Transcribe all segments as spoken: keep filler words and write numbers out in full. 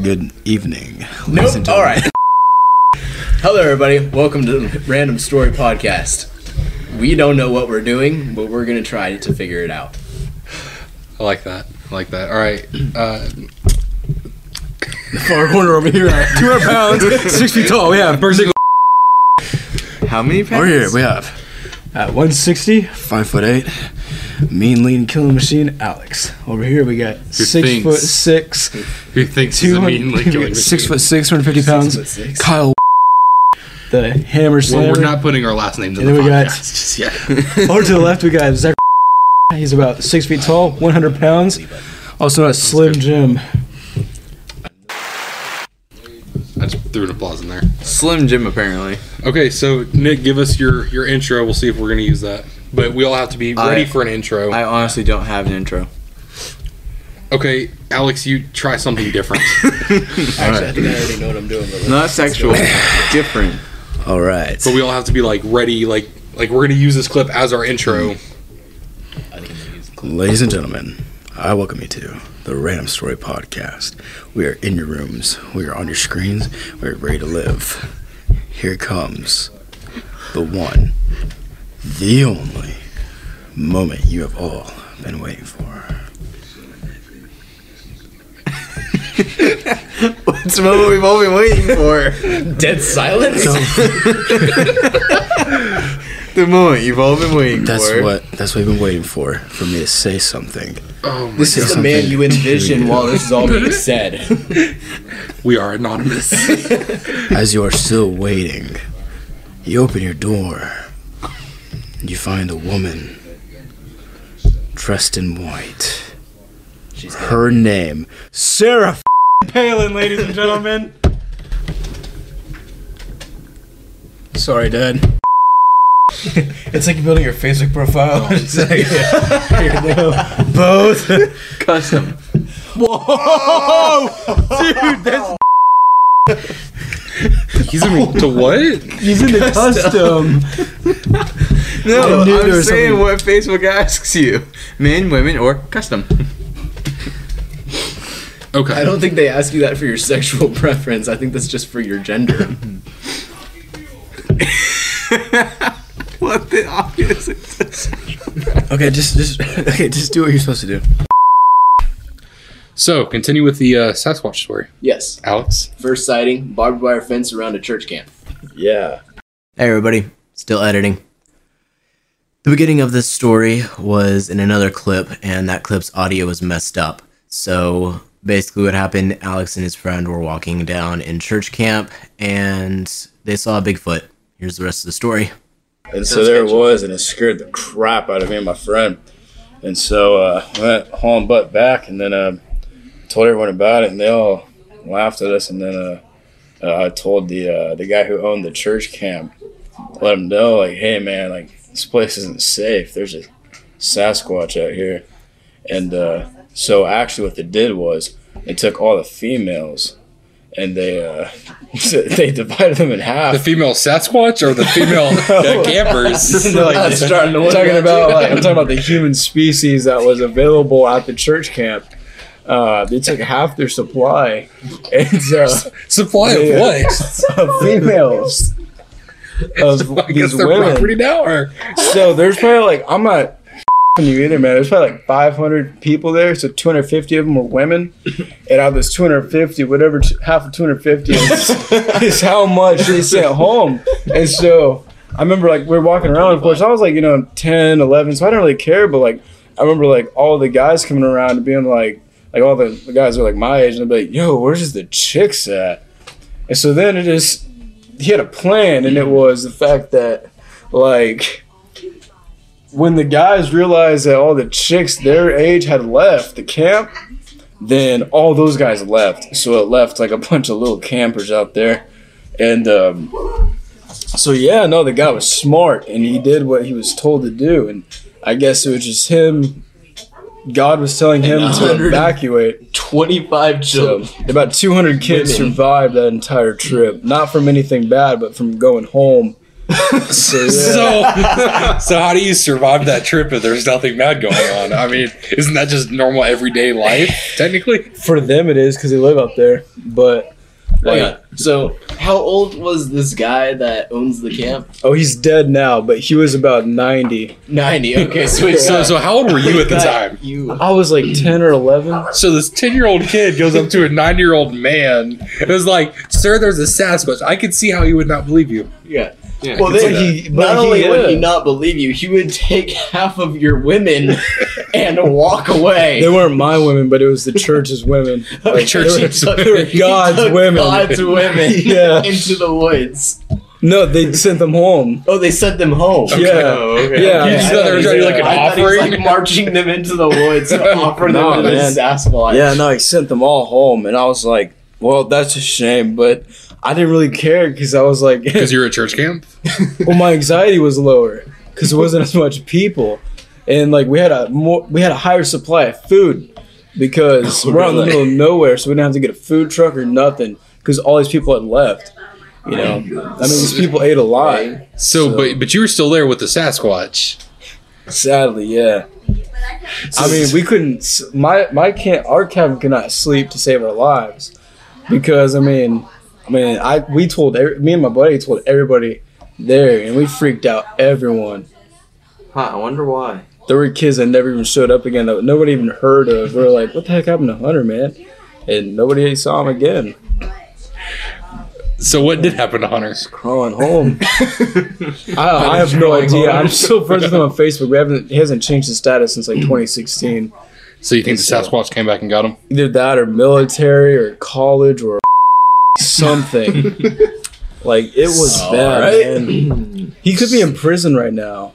Good evening. Nope. All right. Hello, everybody. Welcome to the Random Story Podcast. We don't know what we're doing, but we're going to try to figure it out. I like that. I like that. All right. Uh, the far corner over here, two hundred pounds, six feet tall. We have Berkeley. How many pounds? Over here, we have at one sixty, five foot eight. Mean lean killing machine, Alex. Over here we got who six thinks, foot six. Who thinks he's a mean lean killing machine? Six foot six, two hundred fifty pounds. Six six. Kyle. The hammer slammer. Well, we're not putting our last names in the podcast. Yeah. Over to the left we got Zach. He's about six feet tall, one hundred pounds. Also a Slim Jim. I just threw an applause in there. Slim Jim, apparently. Okay, so Nick, give us your, your intro. We'll see if we're going to use that. But we all have to be ready I, for an intro. I honestly don't have an intro. Okay, Alex, you try something different. Actually, right. I think I already know what I'm doing. But not sexual. Different. All right. But we all have to be, like, ready. Like, like we're going to use this clip as our intro. I think I'm use the clip. Ladies and gentlemen, I welcome you to the Random Story Podcast. We are in your rooms. We are on your screens. We are ready to live. Here comes the one, the only moment you have all been waiting for. What's the moment we've all been waiting for? Dead silence? So, the moment you've all been waiting that's for. That's what that's what you've been waiting for, for me to say something. Oh, this is the man you envision while this is all being said. We are anonymous. As you are still waiting, you open your door. You find a woman dressed in white. She's her dead. Name, Sarah Palin, ladies and gentlemen. Sorry, Dad. It's like building your Facebook profile. It's like, here you go. Both custom. Whoa, dude, that's. He's in oh, to what? He's in the custom. No, I'm saying something. What Facebook asks you. Men, women, or custom. Okay. I don't think they ask you that for your sexual preference. I think that's just for your gender. What the obvious is this? Okay, just just okay, just do what you're supposed to do. So, continue with the uh, Sasquatch story. Yes. Alex? First sighting, barbed wire fence around a church camp. Yeah. Hey, everybody. Still editing. The beginning of this story was in another clip, and that clip's audio was messed up. So, basically what happened, Alex and his friend were walking down in church camp, and they saw a Bigfoot. Here's the rest of the story. And so there it was, and it scared the crap out of me and my friend. And so uh, I went hauling butt back, and then... Uh, told everyone about it, and they all laughed at us. And then uh, uh, I told the uh, the guy who owned the church camp, let him know, like, hey man, like this place isn't safe. There's a Sasquatch out here. And uh, so actually, what they did was they took all the females and they uh, they divided them in half. The female Sasquatch or the female the campers? No, like, I'm talking about like, I'm talking about the human species that was available at the church camp. Uh, they took half their supply, and so supply they, of what? Of females. Of I these guess they're women. Pretty now, or? So there's probably like I'm not you either, man. There's probably like five hundred people there, so two hundred fifty of them were women, and out of this two hundred fifty, whatever t- half of two hundred fifty is, is how much they sent home. And so I remember like we were walking around. Of course, I was like you know ten, eleven, so I didn't really care. But like I remember like all the guys coming around and being like. Like, all the, the guys are, like, my age, and they'll be like, yo, where's the chicks at? And so then it just, he had a plan, and it was the fact that, like, when the guys realized that all the chicks their age had left the camp, then all those guys left. So it left, like, a bunch of little campers out there. And um, so, yeah, no, the guy was smart, and he did what he was told to do. And I guess it was just him... God was telling him to evacuate. twenty-five children. So, about two hundred kids women. Survived that entire trip. Not from anything bad, but from going home So, yeah. so so how do you survive that trip if there's nothing bad going on? I mean, isn't that just normal everyday life, technically? For them it is, because they live up there. But like, okay. So how old was this guy that owns the camp? Oh, he's dead now, but he was about ninety. ninety, okay. Sweet. so so how old were you at the time? You. I was like ten or eleven. So this ten-year-old kid goes up to a ninety-year-old man and is like, sir, there's a Sasquatch. I could see how he would not believe you. Yeah. Yeah, well, then he, not only would he not believe you, he would take half of your women and walk away. They weren't my women, but it was the church's women. Like, church's they, were, women. they were God's he took women. God's women yeah. into the woods. No, they sent them home. Oh, they sent them home. Okay. Yeah. Oh, okay. Yeah. You just yeah. thought they were trying to do like an I offering? He was, like, marching them into the woods and offering no, them to the Sasquatch. Yeah, no, he sent them all home, and I was like, well, that's a shame, but I didn't really care because I was like... Because you were at church camp? Well, my anxiety was lower because there wasn't as much people. And like we had a more, we had a higher supply of food because oh, we're really? out in the middle of nowhere, so we didn't have to get a food truck or nothing because all these people had left. You know? I mean, these people ate a lot. So, so. But, but you were still there with the Sasquatch. Sadly, yeah. I mean, we couldn't... My, my camp, our cabin could not sleep to save our lives. Because I mean, I mean, I we told every, me and my buddy told everybody there, and we freaked out everyone. Huh, I wonder why. There were kids that never even showed up again that nobody even heard of. We were like, "What the heck happened to Hunter, man?" And nobody saw him again. So what did happen to Hunter? He's crawling home. I, I have no idea. Home. I'm still friends with him on Facebook. We haven't. He hasn't changed his status since like twenty sixteen. So you think the Sasquatch came back and got him? Either that or military or college or something. Like, it was so bad, right? Man. He could be in prison right now.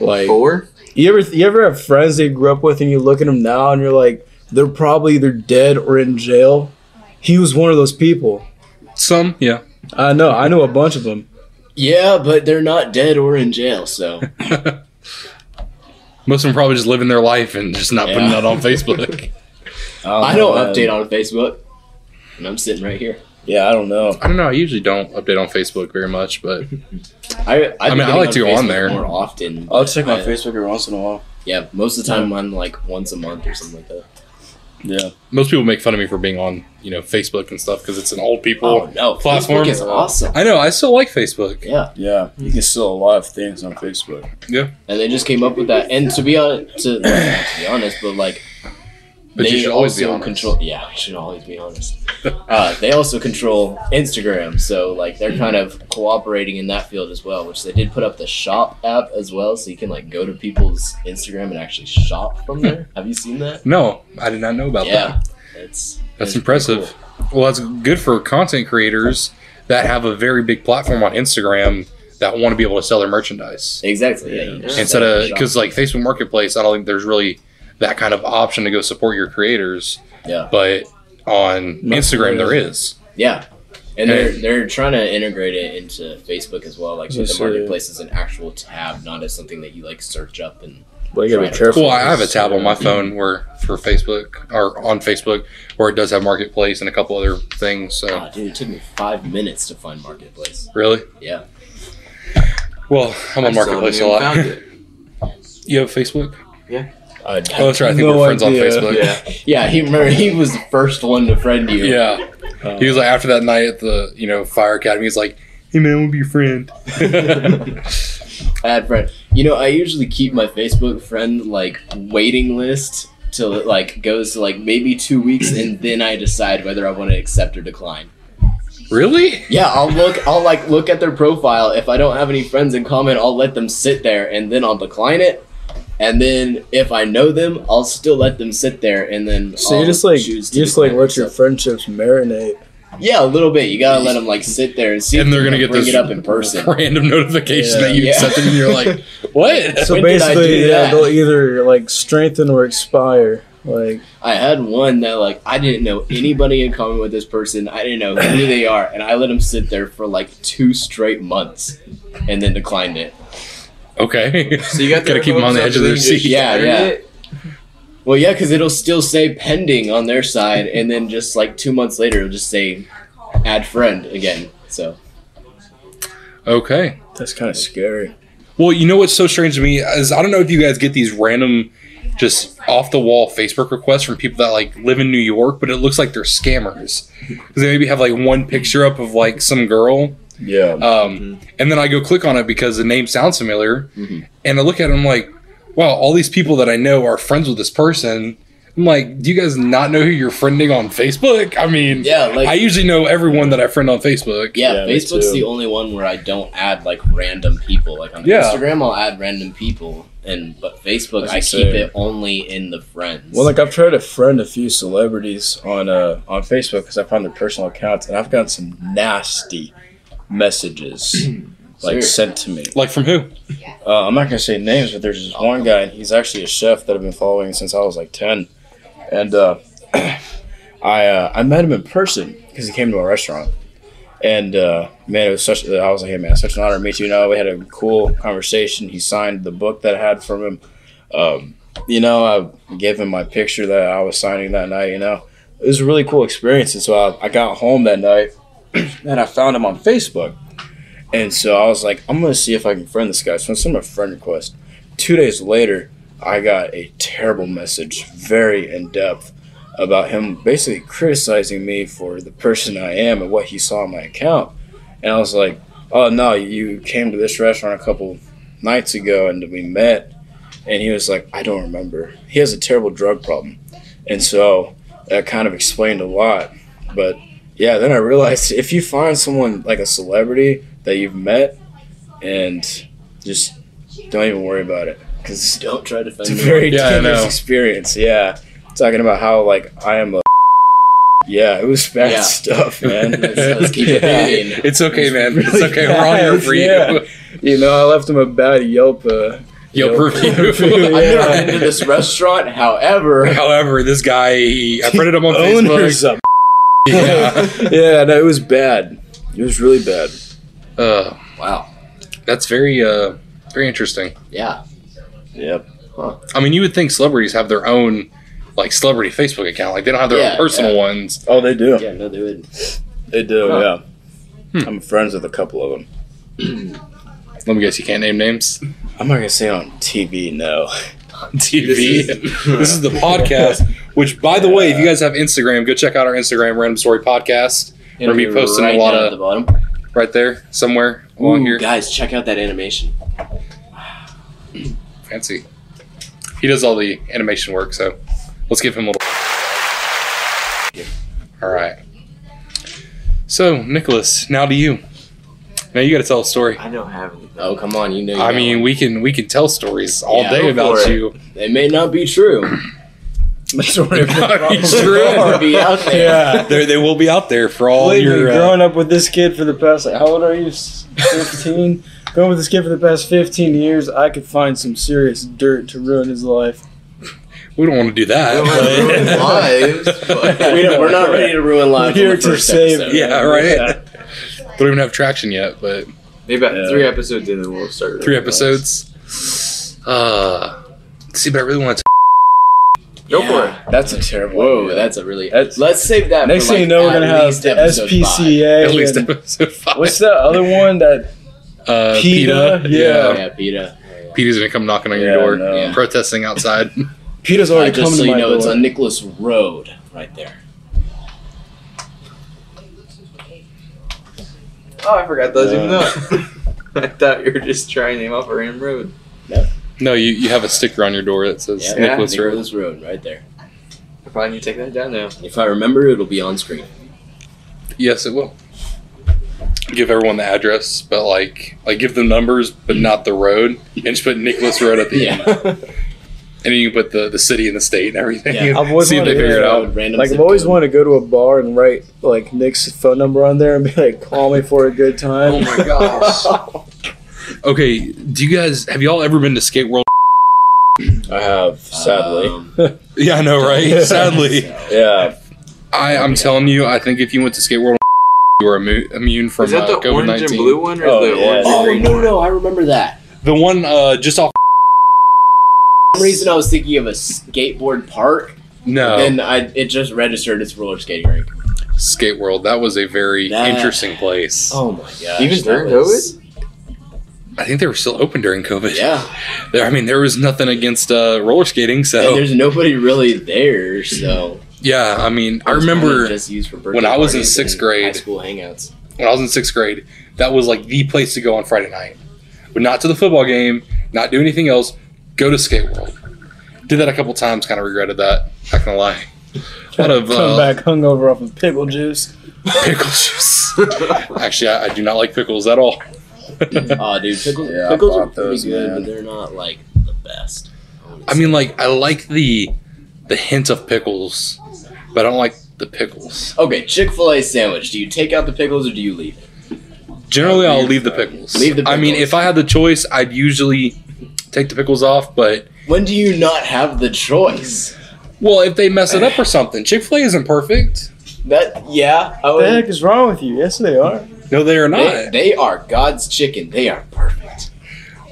Like, Four? You ever, you ever have friends that you grew up with and you look at them now and you're like, they're probably either dead or in jail? He was one of those people. Some, yeah. I know. I know a bunch of them. Yeah, but they're not dead or in jail, so... Most of them probably just living their life and just not yeah. putting that on Facebook. um, I don't update on Facebook, and I'm sitting right here. Yeah, I don't know. I don't know. I usually don't update on Facebook very much, but I I mean, I like to go on there more often. I'll check my I, Facebook every once in a while. Yeah, most of the time yeah. I'm like once a month or something like that. Yeah, most people make fun of me for being on, you know, Facebook and stuff because it's an old people oh, no. platform. Facebook is awesome. I know. I still like Facebook. Yeah, yeah. You can still a lot of things on Facebook. Yeah, and they just came up with that. And to be honest, to, like, not to be honest, but like, but they you should always also be control. Yeah, we should always be honest. Uh, they also control Instagram, so like they're kind of cooperating in that field as well. Which they did put up the Shop app as well, so you can like go to people's Instagram and actually shop from there. Have you seen that? No, I did not know about yeah, that. Yeah, that's that's impressive. Cool. Well, that's good for content creators that have a very big platform on Instagram that want to be able to sell their merchandise. Exactly. Yeah. yeah. Instead of because like Facebook Marketplace, I don't think there's really that kind of option to go support your creators. Yeah. But on Not Instagram, there is. Yeah. And they're they're trying to integrate it into Facebook as well. Like, so the Marketplace is an actual tab, not as something that you, like, search up and... Well, you gotta be careful. Well, I have a tab on my phone where for Facebook, or on Facebook, where it does have Marketplace and a couple other things, so... God, dude, it took me five minutes to find Marketplace. Really? Yeah. Well, I'm on Marketplace a lot. You have Facebook? Yeah. Uh, oh, that's right. I think no we're friends idea. on Facebook. Yeah, yeah. He remember he was the first one to friend you. Yeah, um, he was like after that night at the you know fire academy. He's like, "Hey man, we'll be your friend." I had friend. You know, I usually keep my Facebook friend like waiting list till it like goes to like maybe two weeks, and then I decide whether I want to accept or decline. Really? Yeah, I'll look. I'll like look at their profile. If I don't have any friends in common, I'll let them sit there, and then I'll decline it. And then if I know them, I'll still let them sit there, and then so I'll you just like choose to you just like let your friendships marinate. Yeah, a little bit. You gotta let them like sit there and see. And if they're gonna get bring this it up in person. Random notification yeah. that you yeah. accepted, and you're like, "What?" So when basically, yeah, they'll either like strengthen or expire. Like I had one that like I didn't know anybody in common with this person. I didn't know who they are, and I let them sit there for like two straight months, and then declined it. Okay. So you got to keep them on the edge of their seat. Yeah, yeah. It. Well, yeah, because it'll still say pending on their side, and then just like two months later, it'll just say add friend again. So. Okay. That's kind of scary. Well, you know what's so strange to me is I don't know if you guys get these random, just off the wall Facebook requests from people that like live in New York, but it looks like they're scammers because they maybe have like one picture up of like some girl. Yeah. Um, mm-hmm. And then I go click on it because the name sounds familiar, mm-hmm. and I look at it, I'm like, wow, all these people that I know are friends with this person. I'm like, do you guys not know who you're friending on Facebook? I mean, yeah, like, I usually know everyone that I friend on Facebook. Yeah, yeah, Facebook's the only one where I don't add like random people. Like on yeah. Instagram, I'll add random people, and but Facebook, I keep it only in the friends. Well, like I've tried to friend a few celebrities on uh, on Facebook because I found their personal accounts, and I've gotten some nasty messages like sent to me. Like from who? Uh, I'm not gonna say names, but there's this one guy, and he's actually a chef that I've been following since I was like ten. And uh, I uh, I met him in person because he came to a restaurant, and uh, man, it was such. I was like, hey man, such an honor to meet you. You know, we had a cool conversation. He signed the book that I had from him. Um, you know, I gave him my picture that I was signing that night. You know, it was a really cool experience. And so I, I got home that night, and I found him on Facebook, and so I was like, I'm gonna see if I can friend this guy. So I sent him a friend request. Two days later, I got a terrible message, very in-depth, about him basically criticizing me for the person I am and what he saw on my account. And I was like, oh, no, you came to this restaurant a couple nights ago and we met. And he was like, I don't remember. He has a terrible drug problem. And so that kind of explained a lot. But, yeah, then I realized if you find someone like a celebrity that you've met and just don't even worry about it. Because don't try to defend. It's a very dangerous yeah, experience. Yeah, talking about how like I am a. Yeah, it was bad yeah. stuff, man. let's, let's keep it yeah. It's okay, it man. Really it's okay. Bad. We're all here for yeah. you. You know, I left him a bad Yelp. Uh, Yelp, Yelp review. review. Yeah. I've never been to this restaurant. However, however, this guy, he, I printed him on Facebook. yeah, yeah, no, it was bad. It was really bad. Uh, wow, that's very, uh, very interesting. Yeah. Yep. Huh. I mean, you would think celebrities have their own, like, celebrity Facebook account. Like, they don't have their yeah, own personal yeah. ones. Oh, they do. Yeah, no, they would. They do, huh. yeah. Hmm. I'm friends with a couple of them. Let me guess, you can't name names? I'm not going to say on T V, no. On T V? This is, this is the podcast, which, by the yeah. way, if you guys have Instagram, go check out our Instagram, Random Story Podcast. We're be posting right a lot of... The bottom. Right there, somewhere Ooh, along here. Guys, check out that animation. Fancy. He does all the animation work, so let's give him a little. All right. So, Nicholas, now to you. Now you got to tell a story. I don't have any. Oh, come on, you know. You I mean, one. we can we can tell stories all yeah, day about you. They may not be true. Story true. Be out there. Yeah, they they will be out there for all Believe your. Me, uh, growing up with this kid for the past, like, how old are you? Fifteen. Going with this kid for the past fifteen years, I could find some serious dirt to ruin his life. We don't want to do that. We don't want to ruin lives. But we don't, we're not ready to ruin lives. We're here to save. Episode, yeah, right. Yeah. Don't even have traction yet, but maybe yeah. three episodes in, and we'll start. Three episodes. Uh, see, but I really want to. Go yeah. for it. That's a terrible. Whoa, idea. that's a really. That's, let's save that. Next for like thing you know, we're gonna have S P C A. At least episode five. What's that other one that? Uh, PETA, PETA. Yeah. yeah, PETA. PETA's gonna come knocking on yeah, your door, no. yeah. protesting outside. PETA's already coming so to my know, door. Just so you know, it's on Nicholas Road, right there. Oh, I forgot those. Uh, even though I thought you were just trying to name off a random road. No, no, you you have a sticker on your door that says yeah, Nicholas yeah, Road. Nicholas Road, right there. I probably need to take that down now. If I remember, it'll be on screen. Yes, it will. Give everyone the address, but like, like give them numbers, but not the road, and just put Nicholas Road at the yeah. end. And you can put the, the city and the state and everything. Yeah. I've always See if they figure it out. Like I've always wanted to go to a bar and write like Nick's phone number on there and be like, call me for a good time. Oh my gosh. Okay, do you guys have y'all ever been to Skate World? I have, sadly. Um, yeah, I know, right? Sadly. yeah. I, I'm telling you, I think if you went to Skate World. You were immu- immune from COVID nineteen. Is that the uh, orange and blue one? Or oh, the yeah. orange oh green no, one? no, I remember that. The one uh, just off. For some reason I was thinking of a skateboard park. No. And I, it just registered its roller skating rink. Skate World. That was a very that, interesting place. Oh my gosh. Even during COVID? I think they were still open during COVID. Yeah. There, I mean, there was nothing against uh, roller skating, so. And there's nobody really there, so. Yeah, I mean, I remember kind of used for when I was in sixth grade. High school hangouts. When I was in sixth grade, that was like the place to go on Friday night. But not to the football game, not do anything else, go to Skate World. Did that a couple times, kind of regretted that, not gonna lie. A lot of, Come uh, back hungover off of pickle juice. Pickle juice. Actually, I, I do not like pickles at all. Oh, dude, pickles, yeah, pickles are those, pretty good, man. But they're not, like, the best. Honestly. I mean, like, I like the the hint of pickles, but I don't like the pickles. Okay, Chick-fil-A sandwich. Do you take out the pickles or do you leave it? Generally, I'll leave the pickles. Leave the pickles. I mean, if I had the choice, I'd usually take the pickles off, but... When do you not have the choice? Well, if they mess it up or something. Chick-fil-A isn't perfect. That, yeah. I would... What the heck is wrong with you? Yes, they are. No, they are not. They, they are God's chicken. They are perfect.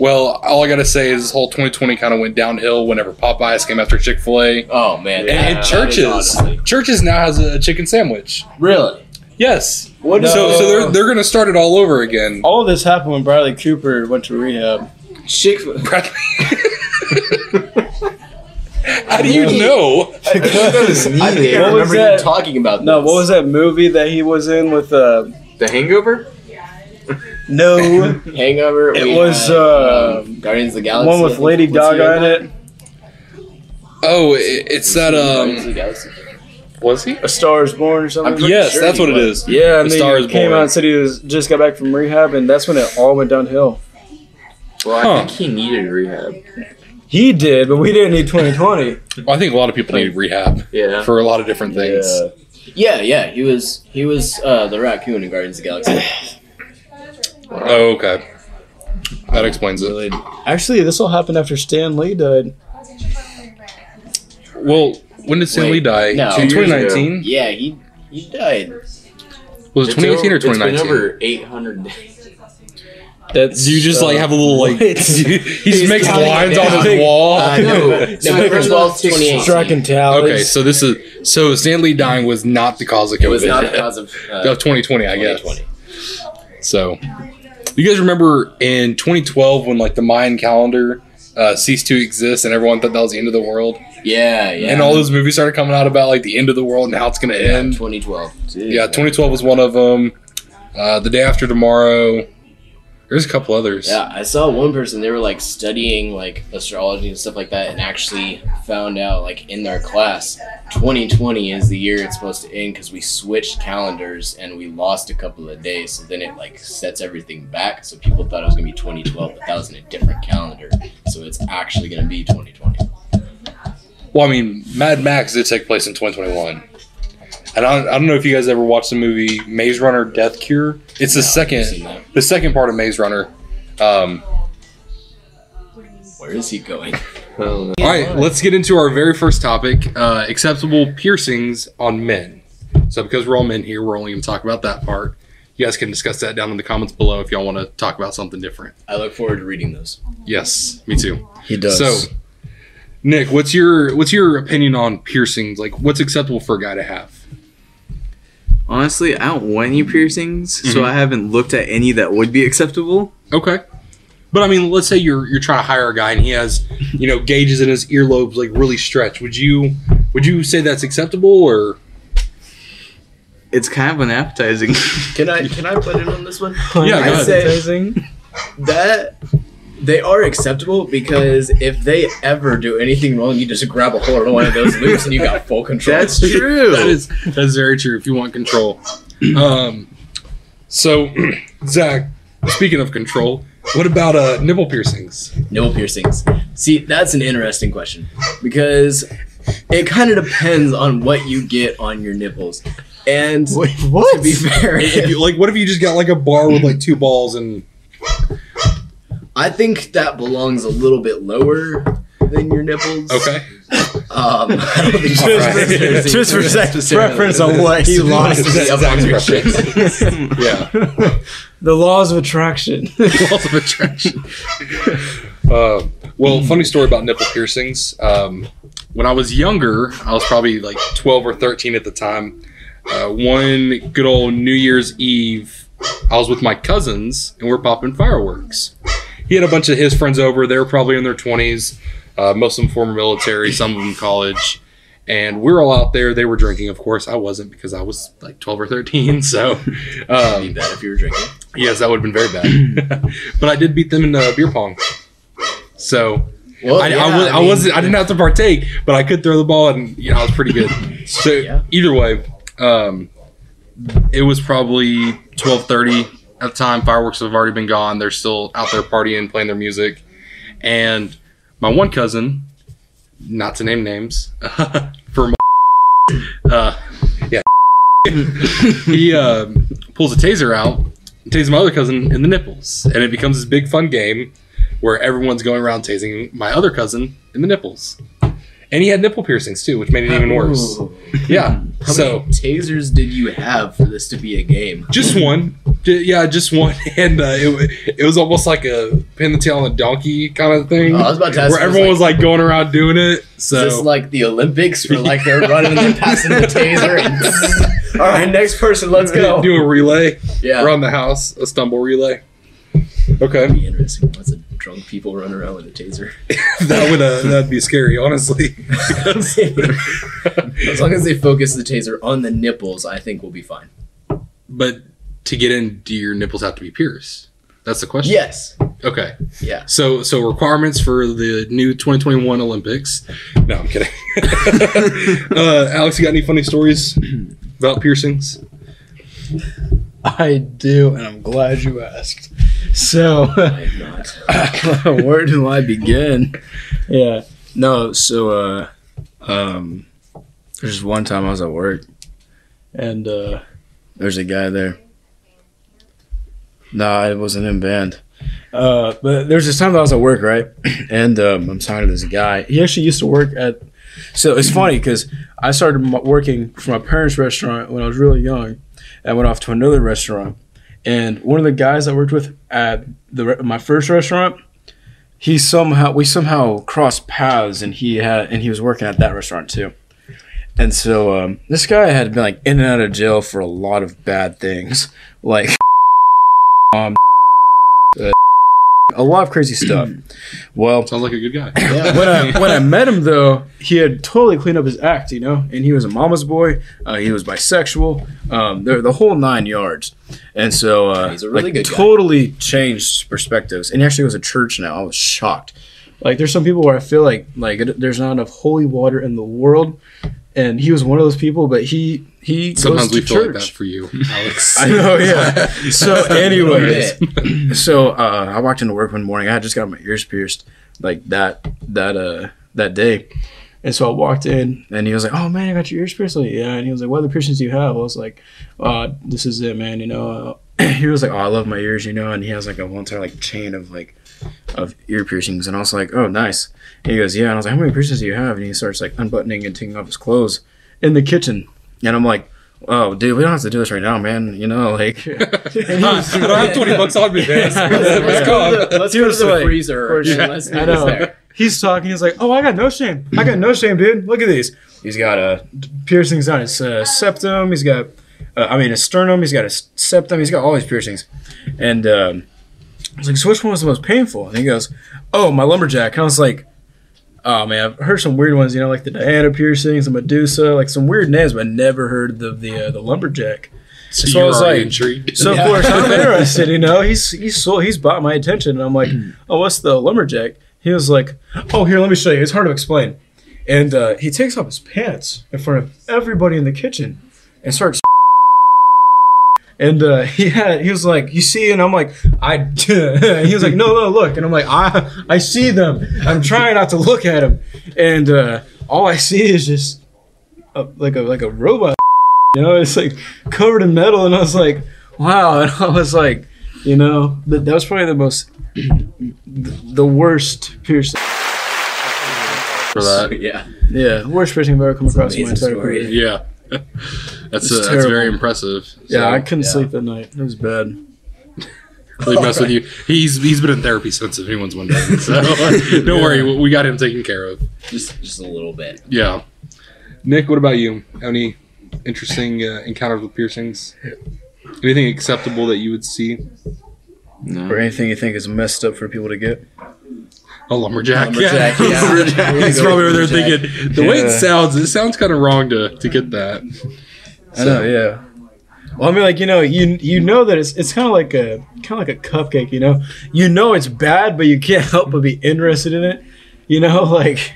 Well, all I got to say is this whole twenty twenty kind of went downhill whenever Popeyes came after Chick-fil-A. Oh, man. Yeah, and, and Churches. Churches now has a chicken sandwich. Really? Yes. What? No. So, so they're, they're going to start it all over again. All this happened when Bradley Cooper went to rehab. Chick-fil-A. Bradley. How do you know? I, I, I can't what remember you talking about this. No, what was that movie that he was in with... Uh, The Hangover? No. Hangover? It was... Had, uh, um, Guardians of the Galaxy. One with Lady Gaga in it. Oh, it, it's was that... Um, Guardians of the Galaxy. Was he? A Star is Born or something? Yes, sure that's what was. It is. Yeah, and he came out and said he was, just got back from rehab, and that's when it all went downhill. Well, I huh. think he needed rehab. He did, but we didn't need twenty twenty. Well, I think a lot of people need rehab yeah. for a lot of different things. Yeah, yeah, yeah. He was he was uh, the raccoon in Guardians of the Galaxy. Oh, okay. That explains it. Actually, this all happened after Stan Lee died. Well, when did Stan Wait, Lee die? No. In twenty nineteen? Yeah, he, he died. Was it twenty eighteen or twenty nineteen? It's been over eight hundred days. That's you just uh, like have a little like he just makes lines on his wall. I know. Striking towers. Okay, so this is so Stan Lee dying was not the cause of COVID. It was not the cause of uh, of twenty twenty, I guess. So, you guys remember in twenty twelve when like the Mayan calendar uh, ceased to exist and everyone thought that was the end of the world? Yeah, yeah. And all those movies started coming out about like the end of the world and how it's going to yeah, end. twenty twelve. Jeez, yeah, twenty twelve was one of them. Uh, the Day After Tomorrow. There's a couple others. Yeah, I saw one person, they were like studying like astrology and stuff like that and actually found out like in their class, twenty twenty is the year it's supposed to end because we switched calendars and we lost a couple of days. So then it like sets everything back. So people thought it was going to be twenty twelve, but that was in a different calendar. So it's actually going to be twenty twenty. Well, I mean, Mad Max did take place in twenty twenty-one. And I don't, I don't know if you guys ever watched the movie Maze Runner, Death Cure. It's the no, second, the second part of Maze Runner. Um, Where is he going? All right, let's get into our very first topic: uh, acceptable piercings on men. So, because we're all men here, we're only going to talk about that part. You guys can discuss that down in the comments below if y'all want to talk about something different. I look forward to reading those. Yes, me too. He does. So, Nick, what's your what's your opinion on piercings? Like, what's acceptable for a guy to have? Honestly, I don't want any piercings, mm-hmm. so I haven't looked at any that would be acceptable. Okay. But, I mean, let's say you're you're trying to hire a guy and he has, you know, gauges in his earlobes, like, really stretched. Would you would you say that's acceptable, or...? It's kind of unappetizing. Can I can I put in on this one? Yeah, I say that they are acceptable because if they ever do anything wrong, you just grab a hold of one of those loops and you got full control. That's true. That is that's very true if you want control. Um, so, Zach, speaking of control, what about uh, nipple piercings? Nipple piercings. See, that's an interesting question because it kind of depends on what you get on your nipples. And Wait, what? To be fair, if you, like, what if you just got like a bar with like two balls and... I think that belongs a little bit lower than your nipples. Okay. Um, I don't think just, right. just for just preference on what he lost is up on your shit. Yeah. The laws of attraction. The laws of attraction. uh, well, funny story about nipple piercings. Um, when I was younger, I was probably like twelve or thirteen at the time. Uh, one good old New Year's Eve, I was with my cousins and we're popping fireworks. he had a bunch of his friends over. They were probably in their twenties. Uh, most of them former military, some of them college. And we were all out there. They were drinking, of course. I wasn't because I was like twelve or thirteen. So um, you need that if you were drinking. Yes, that would have been very bad. But I did beat them in uh, beer pong. So well, I, yeah, I, was, I, mean, I wasn't. I didn't have to partake, but I could throw the ball, and you know I was pretty good. So yeah. Either way, um, it was probably twelve thirty at the time. Fireworks have already been gone. They're still out there partying, playing their music, and my one cousin. Not to name names, uh, for uh, yeah, he uh, pulls a taser out, and tases my other cousin in the nipples, and it becomes this big fun game where everyone's going around tasing my other cousin in the nipples, and he had nipple piercings too, which made it even worse. Oh. Yeah. How so many tasers did you have for this to be a game? Just one. Yeah, just one, and uh, it, it was almost like a pin the tail on a donkey kind of thing. Oh, I was about to ask where everyone was like, was like going around doing it. So is this like the Olympics, where like they're running and they're passing the taser. And, all right, next person, let's go. Do a relay. Yeah, around the house, a stumble relay. Okay. It'd be interesting. Lots of drunk people run around with a taser. that would uh, that'd be scary, honestly. As long as they focus the taser on the nipples, I think we'll be fine. But. To get in, do your nipples have to be pierced? That's the question. Yes. Okay. Yeah. So, so requirements for the new twenty twenty-one Olympics. No, I'm kidding. uh, Alex, you got any funny stories about piercings? I do, and I'm glad you asked. So, I'm not. Where do I begin? Yeah. No. So, uh, um, there's one time I was at work, and uh, there's a guy there. No, nah, I wasn't in band. Uh, but there's this time that I was at work, right? And um, I'm talking to this guy. He actually used to work at... So it's funny because I started m- working for my parents' restaurant when I was really young. I went off to another restaurant. And one of the guys I worked with at the re- my first restaurant, he somehow we somehow crossed paths, and he had and he was working at that restaurant too. And so um, this guy had been like in and out of jail for a lot of bad things. Like... Um, uh, a lot of crazy stuff. Well, sounds like a good guy. Yeah, when I when I met him though, he had totally cleaned up his act, you know. And he was a mama's boy. Uh, he was bisexual. Um, the the whole nine yards. And so uh, he's a really like, good guy. Totally changed perspectives. And he actually goes to church now. I was shocked. Like there's some people where I feel like like it, there's not enough holy water in the world. And he was one of those people, but he he sometimes goes to we church. Feel like that for you, Alex. I know, yeah. So, anyways, so uh, I walked into work one morning. I had just got my ears pierced, like that that uh that day, and so I walked in, and he was like, "Oh man, I got your ears pierced." Like, yeah, and he was like, "What other piercings do you have?" I was like, uh, "This is it, man." You know, uh, he was like, "Oh, I love my ears," you know, and he has like a whole entire like chain of like of ear piercings, and I was like, "Oh, nice." And he goes, yeah. And I was like, how many piercings do you have? And he starts like unbuttoning and taking off his clothes in the kitchen. And I'm like, oh, dude, we don't have to do this right now, man. You know, like. I don't have twenty bucks on me, man. Let's go. Let's go to the freezer. Let's do this there. He's talking. He's like, oh, I got no shame. I got no shame, dude. Look at these. He's got uh, piercings on his uh, septum. He's got, uh, I mean, his sternum. He's got his septum. He's got all these piercings. And um, I was like, so which one was the most painful? And he goes, oh, my lumberjack. And I was like. Oh, man, I've heard some weird ones, you know, like the Diana piercings, the Medusa, like some weird names, but I never heard the the, uh, the lumberjack. So, so I was like, intrigued. So, yeah. Of course, I'm interested, you know. He's he's so, he's bought my attention, and I'm like, oh, what's the lumberjack? He was like, oh, here, let me show you. It's hard to explain. And uh, he takes off his pants in front of everybody in the kitchen and starts And uh, he had, he was like, you see, and I'm like, I, and he was like, no, no, look. And I'm like, I, I see them. I'm trying not to look at them. And uh, all I see is just a, like a, like a robot, you know, it's like covered in metal. And I was like, wow. And I was like, you know, that, that was probably the most, the worst piercing. For that. So, yeah. Yeah. Worst piercing I've ever come across in my entire career. Yeah. That's uh, that's very impressive. So, yeah, I couldn't yeah. sleep at night. It was bad. Really mess right. with you. He's he's been in therapy since, if anyone's wondering. So don't yeah. worry, we got him taken care of. Just just a little bit. Yeah. Nick, what about you? Any interesting uh, encounters with piercings? Anything acceptable that you would see? No. Or anything you think is messed up for people to get? A lumberjack. lumberjack yeah. yeah. lumberjack. He's probably over there thinking, the yeah. way it sounds, it sounds kind of wrong to, to get that. So. I know, yeah. Well, I mean, like, you know, you you know that it's it's kind of like a kind of like a cupcake, you know? You know it's bad, but you can't help but be interested in it. You know, like,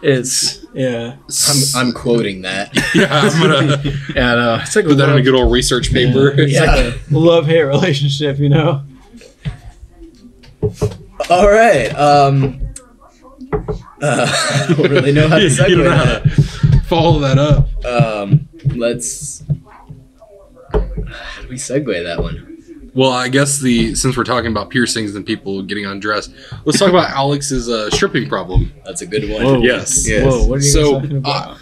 it's, yeah. I'm I'm quoting that. Yeah, I'm gonna yeah, no, it's like put that love, in a good old research paper. Yeah, it's yeah. like a love-hate relationship, you know? All right. Um, uh, I don't really know how to segue you don't know how to follow that up. Um, let's... How do we segue that one? Well, I guess the since we're talking about piercings and people getting undressed, let's talk about Alex's uh, stripping problem. That's a good one. Whoa. Yes. yes. Whoa, what are you so, talking about? Uh,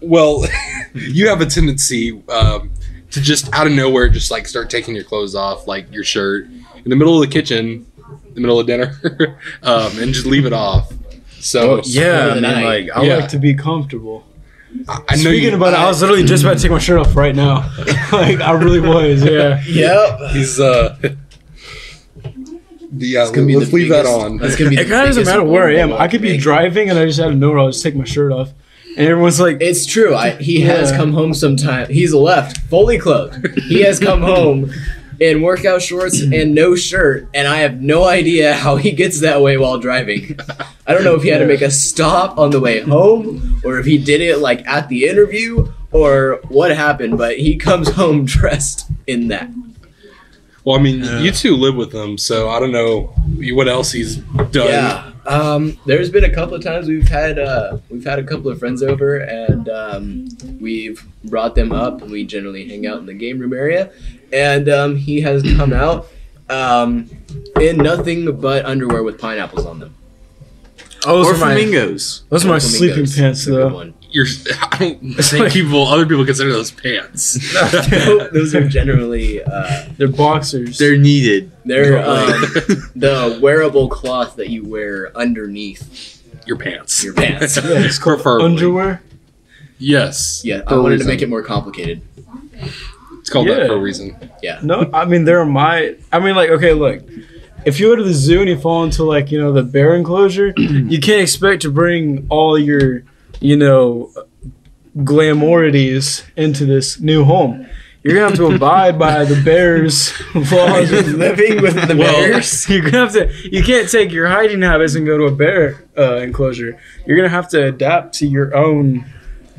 well, you have a tendency um, to just out of nowhere just like start taking your clothes off, like your shirt, in the middle of the kitchen, in the middle of dinner, um, and just leave it off. So oh, yeah, I mean, like I yeah. like to be comfortable. I Speaking know about it, I was literally just about to take my shirt off right now. Like, I really was, yeah. Yep. He's, uh... Yeah, let's leave biggest, that on. That's gonna be it kind of doesn't matter where I am. I could be big. driving, and I just out of nowhere, I'll just take my shirt off. And everyone's like... It's true. I, he yeah. has come home sometime. He's left fully clothed. He has come home in workout shorts and no shirt, and I have no idea how he gets that way while driving. I don't know if he had to make a stop on the way home, or if he did it like at the interview, or what happened, but he comes home dressed in that. Well, I mean, yeah. you two live with him, so I don't know what else he's done. Yeah, um, there's been a couple of times we've had uh, we've had a couple of friends over, and um, we've brought them up, and we generally hang out in the game room area. And um, he has come out um, in nothing but underwear with pineapples on them. Oh, those or are flamingos. My, those are my sleeping pants, though. You're, I don't think people, other people consider those pants. No, those are generally... Uh, they're boxers. They're needed. They're um, the wearable cloth that you wear underneath... Your pants. Your pants. Yeah, it's called underwear? Yes. Yeah, I wanted reason. to make it more complicated. It's called yeah. that for a reason. Yeah. No, I mean, there are my... I mean, like, okay, look. If you go to the zoo and you fall into, like, you know, the bear enclosure, you can't expect to bring all your, you know, glamorities into this new home. You're going to have to abide by the bear's laws of living with the well, bears. You're gonna have to, you can't take your hiding habits and go to a bear uh, enclosure. You're going to have to adapt to your own...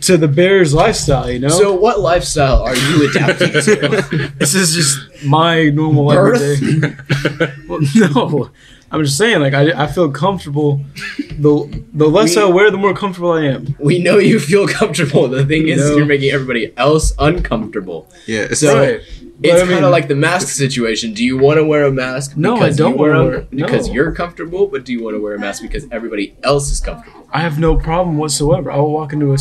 to the bear's lifestyle, you know? So what lifestyle are you adapting to? This is just my normal everyday. Well, no, I'm just saying, like, I, I feel comfortable. The the less we, I wear, the more comfortable I am. We know you feel comfortable. The thing is, no. you're making everybody else uncomfortable. Yeah, it's so right. It's kind of I mean, like the mask situation. Do you want to wear a mask? No, I don't you wear a mask. Because no. you're comfortable, but do you want to wear a mask because everybody else is comfortable? I have no problem whatsoever. I will walk into a...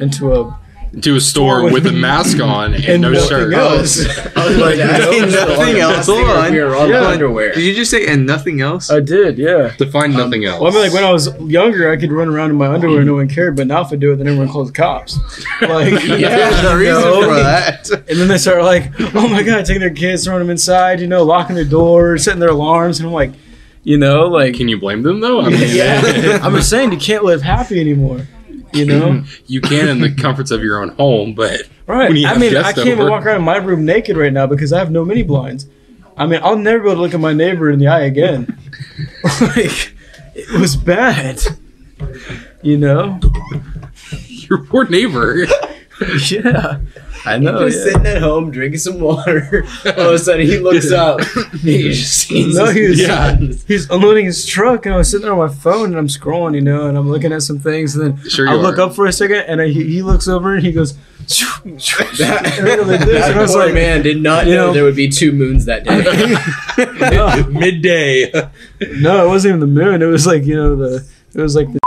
into a into a store with, with a mask on and, and no shirt. Else. I was like, nothing, nothing else. Hold on. Yeah. Underwear. Did you just say and nothing else? I did, yeah. Define um, nothing else. Well, I mean, like when I was younger, I could run around in my underwear, and no one cared. But now, if I do it, then everyone calls the cops. Like, yeah, there's no reason no. for that. And then they start like, oh my god, taking their kids, throwing them inside, you know, locking their doors, setting their alarms, and I'm like, you know, like, can you blame them though? I mean, yeah. I'm just saying, you can't live happy anymore. You know, you can in the comforts of your own home, but right. I mean, I can't even walk around in my room naked right now because I have no mini blinds. I mean, I'll never be able to look at my neighbor in the eye again. Like, it was bad. You know, your poor neighbor. Yeah, I know. He's yeah. sitting at home drinking some water. All of a sudden, he looks yeah. up. He just sees no, he was, yeah. he's unloading his truck, and I was sitting there on my phone, and I'm scrolling, you know, and I'm looking at some things, and then sure I look are. up for a second, and I, he, he looks over, and he goes, that, and like this, that and I was poor like, man did not you know, know there would be two moons that day. Midday. No, it wasn't even the moon. It was like, you know, the it was like the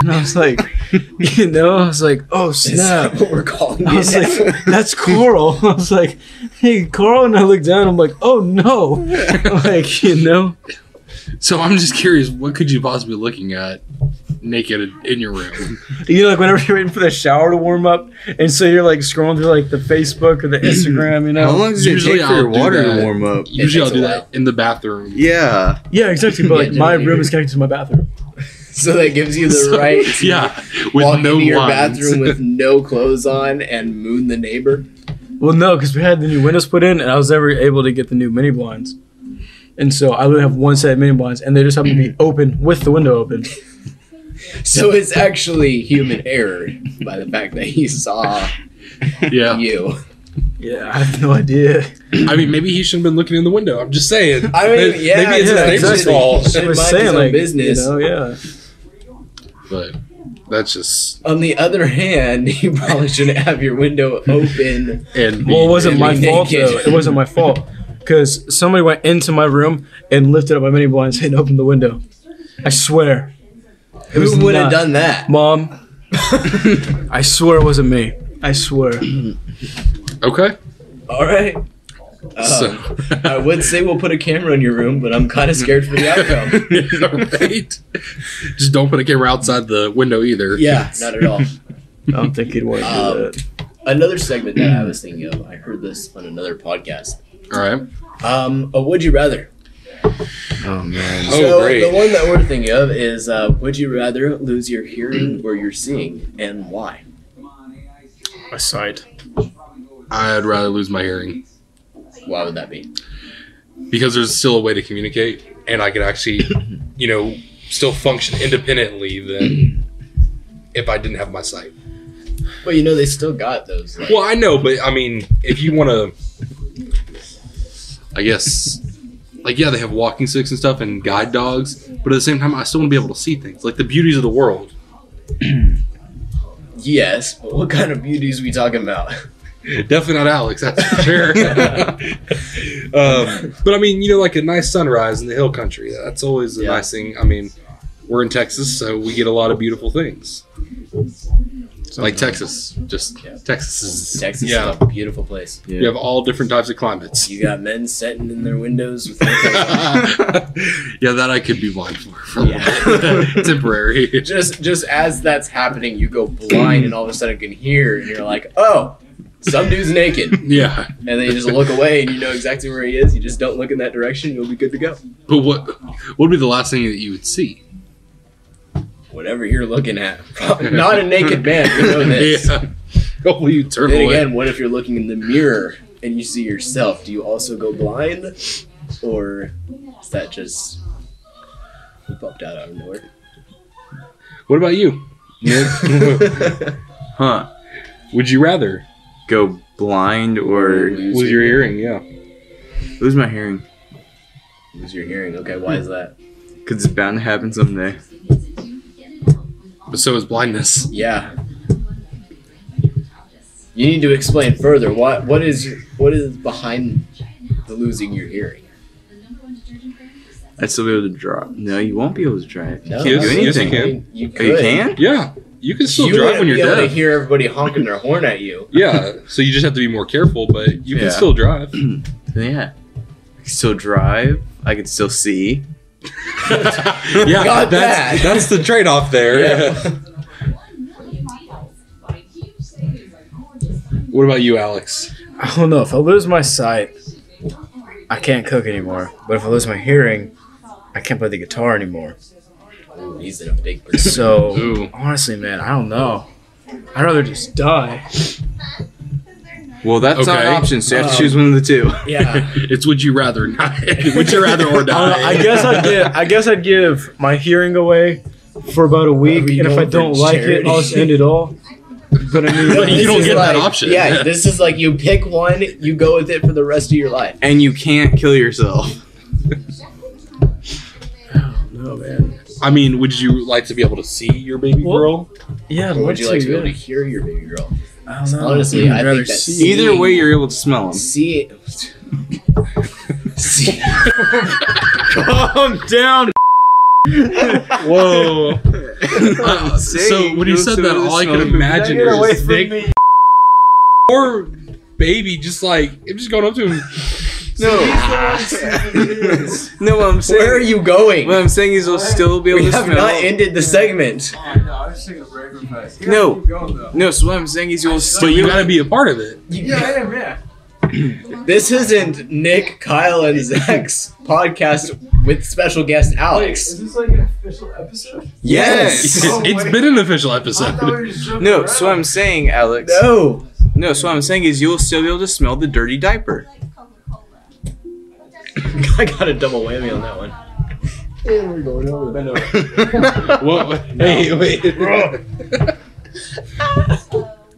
and I was like, you know, I was like, oh snap! That's what we're calling it. I was like, that's coral. I was like, hey, coral, and I looked down. I'm like, oh no! Like, you know. So I'm just curious, what could you possibly be looking at? naked in your room. You know, like whenever you're waiting for the shower to warm up, and so you're like scrolling through like the Facebook or the Instagram, you know. How long does it usually take for I'll your water to warm up? Usually I'll do that in the bathroom. Yeah. Yeah, exactly. But like my room is connected to my bathroom. So that gives you the so, right to yeah, with walk no into your lines. bathroom with no clothes on and moon the neighbor? Well, no, because we had the new windows put in, and I was never able to get the new mini blinds. And so I only have one set of mini blinds, and they just happen to be open with the window open. So it's actually human error by the fact that he saw yeah. you. Yeah, I have no idea. I mean, maybe he shouldn't have been looking in the window. I'm just saying. I mean, maybe, yeah. Maybe it's yeah, his neighbor's fault. It was saying, like, business. You know, yeah. But that's just. On the other hand, you probably shouldn't have your window open. And well, it wasn't my fault, though. It wasn't my fault. Because somebody went into my room and lifted up my mini blinds and opened the window. I swear. It Who would have done that? Mom. I swear it wasn't me. I swear. Okay. All right. Um, so. I would say we'll put a camera in your room, but I'm kind of scared for the outcome. Right? Just don't put a camera outside the window either. Yeah, not at all. I don't think he'd want to um, do that. Another segment that I was thinking of, I heard this on another podcast. All right. Um, a would you rather? Oh man. So oh, great. The one that we're thinking of is uh, would you rather lose your hearing or your seeing, and why? A sight. I'd rather lose my hearing. Why would that be? Because there's still a way to communicate, and I could actually, you know, still function independently than if I didn't have my sight. Well, you know, they still got those. Like, well, I know, but I mean, if you want to. I guess, like, yeah, they have walking sticks and stuff and guide dogs, but at the same time, I still want to be able to see things, like the beauties of the world. Yes, but what kind of beauties are we talking about? Definitely not Alex, that's for sure. um, but, I mean, you know, like a nice sunrise in the hill country, that's always a yeah. nice thing. I mean, we're in Texas, so we get a lot of beautiful things. Something like Texas, just yeah. Texas is Texas yeah. is a beautiful place. Yeah. You have all different types of climates. You got men sitting in their windows. With yeah, that I could be blind for, for yeah. temporary. Just, just as that's happening, you go blind, and all of a sudden you can hear, and you're like, "Oh, some dude's naked." Yeah, and then you just look away, and you know exactly where he is. You just don't look in that direction; you'll be good to go. But what, what would be the last thing that you would see? Whatever you're looking at. Not a naked man, you know this. Yeah. Oh, you turn then away. Again, what if you're looking in the mirror and you see yourself? Do you also go blind? Or is that just popped out out of nowhere? What about you? Huh. Would you rather go blind or lose, lose your hearing? hearing? Yeah. Lose my hearing. Lose your hearing. Okay, why is that? Because it's bound to happen someday. But so is blindness. Yeah. You need to explain further. What what is what is behind the losing your hearing? I'd still be able to drive. No, you won't be able to drive. No, you can't do anything. Yes, you can. I mean, you could. Oh, you can? Yeah. You can still you drive when you're deaf. You won't hear everybody honking their horn at you. Yeah. So you just have to be more careful, but you yeah. can still drive. Yeah. I can still drive. I can still see. Yeah, Got that's, that. that's the trade-off there. Yeah. What about you, Alex? I don't know. If I lose my sight, I can't cook anymore. But if I lose my hearing, I can't play the guitar anymore. Ooh, he's in a big person. So, Ooh. honestly, man, I don't know. I'd rather just die. Well, that's okay. not an option, so you have to um, choose one of the two. Yeah. It's would you rather not? Would you rather or die? I, I guess I'd give I guess I'd give my hearing away for about a week, and if I don't like charity? it, I'll just end it all. But I mean, no, you don't get like, that option. Yeah, this is like you pick one, you go with it for the rest of your life. And you can't kill yourself. No, man. I mean, would you like to be able to see your baby well, girl? Yeah, or would you like to be able to hear your baby girl? I don't know. Honestly, I'd rather see. Either way, you're able to smell them. See it. See. Calm down. Whoa. Uh, so when you said that, all I could imagine was big. Or baby, just like I'm just going up to him. No. No, what I'm saying. Where are you going? What I'm saying is we'll still be able we to smell. We have not ended the segment. Oh, no, I was taking a break from that. No. Going, no, so what I'm saying is you'll still. But you gotta be a part of it. Yeah, I am, yeah. This isn't Nick, Kyle, and Zach's podcast with special guest Alex. Wait, is this like an official episode? Yes. Oh, it's wait. been an official episode. No, around. So what I'm saying, Alex. No. No, so what I'm saying is you'll still be able to smell the dirty diaper. I got a double whammy on that one. Here we go. No, bend over. Whoa, hey, wait.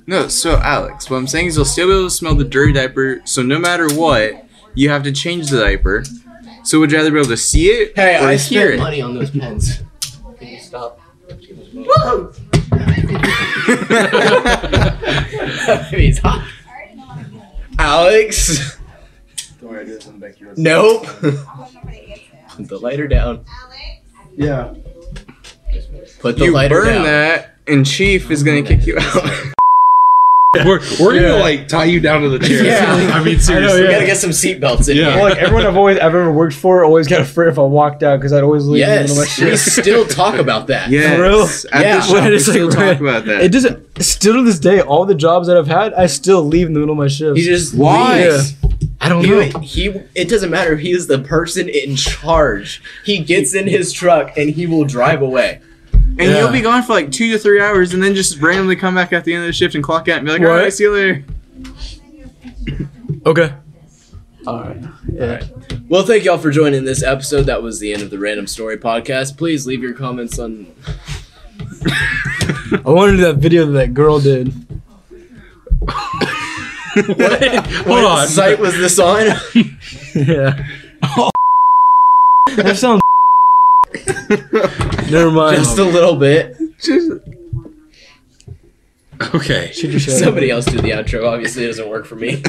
No, so Alex, what I'm saying is you'll still be able to smell the dirty diaper, so no matter what, you have to change the diaper. So would you rather be able to see it hey, or I hear it? Hey, I spent money on those pens. Can you stop? Whoa! He's hot. Alex? Don't worry, I do this in the backyard. Nope. Put the lighter down. Alex? Yeah. Put the you lighter down. You burn that, and Chief is going to kick you out. We're, we're yeah. gonna like tie you down to the chair. Yeah. I mean, seriously, I know, yeah. we gotta get some seatbelts in yeah. here. Well, like everyone I've always I've ever worked for always got afraid if I walked out because I'd always leave. Yes, my we still talk about that. Yes. For real? Yeah, shop, we still like, talk about that. It doesn't. Still to this day, all the jobs that I've had, I still leave in the middle of my shift. He just why? Yeah. I don't he, know. He. It doesn't matter. He is the person in charge. He gets in his truck and he will drive away. And yeah. he'll be gone for like two to three hours and then just randomly come back at the end of the shift and clock out and be like, all right, see you later. Okay. All right. Yeah. All right. Well, thank y'all for joining this episode. That was the end of the Random Story Podcast. Please leave your comments on... I wanted that video that that girl did. What, what Hold on. site was this on? Yeah. Oh, that sounds... Never mind. Just a little bit. Just... Okay. Somebody else do the outro. Obviously, it doesn't work for me.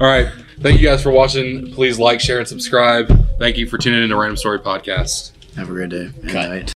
All right. Thank you guys for watching. Please like, share, and subscribe. Thank you for tuning in to Random Story Podcast. Have a great day. Good night.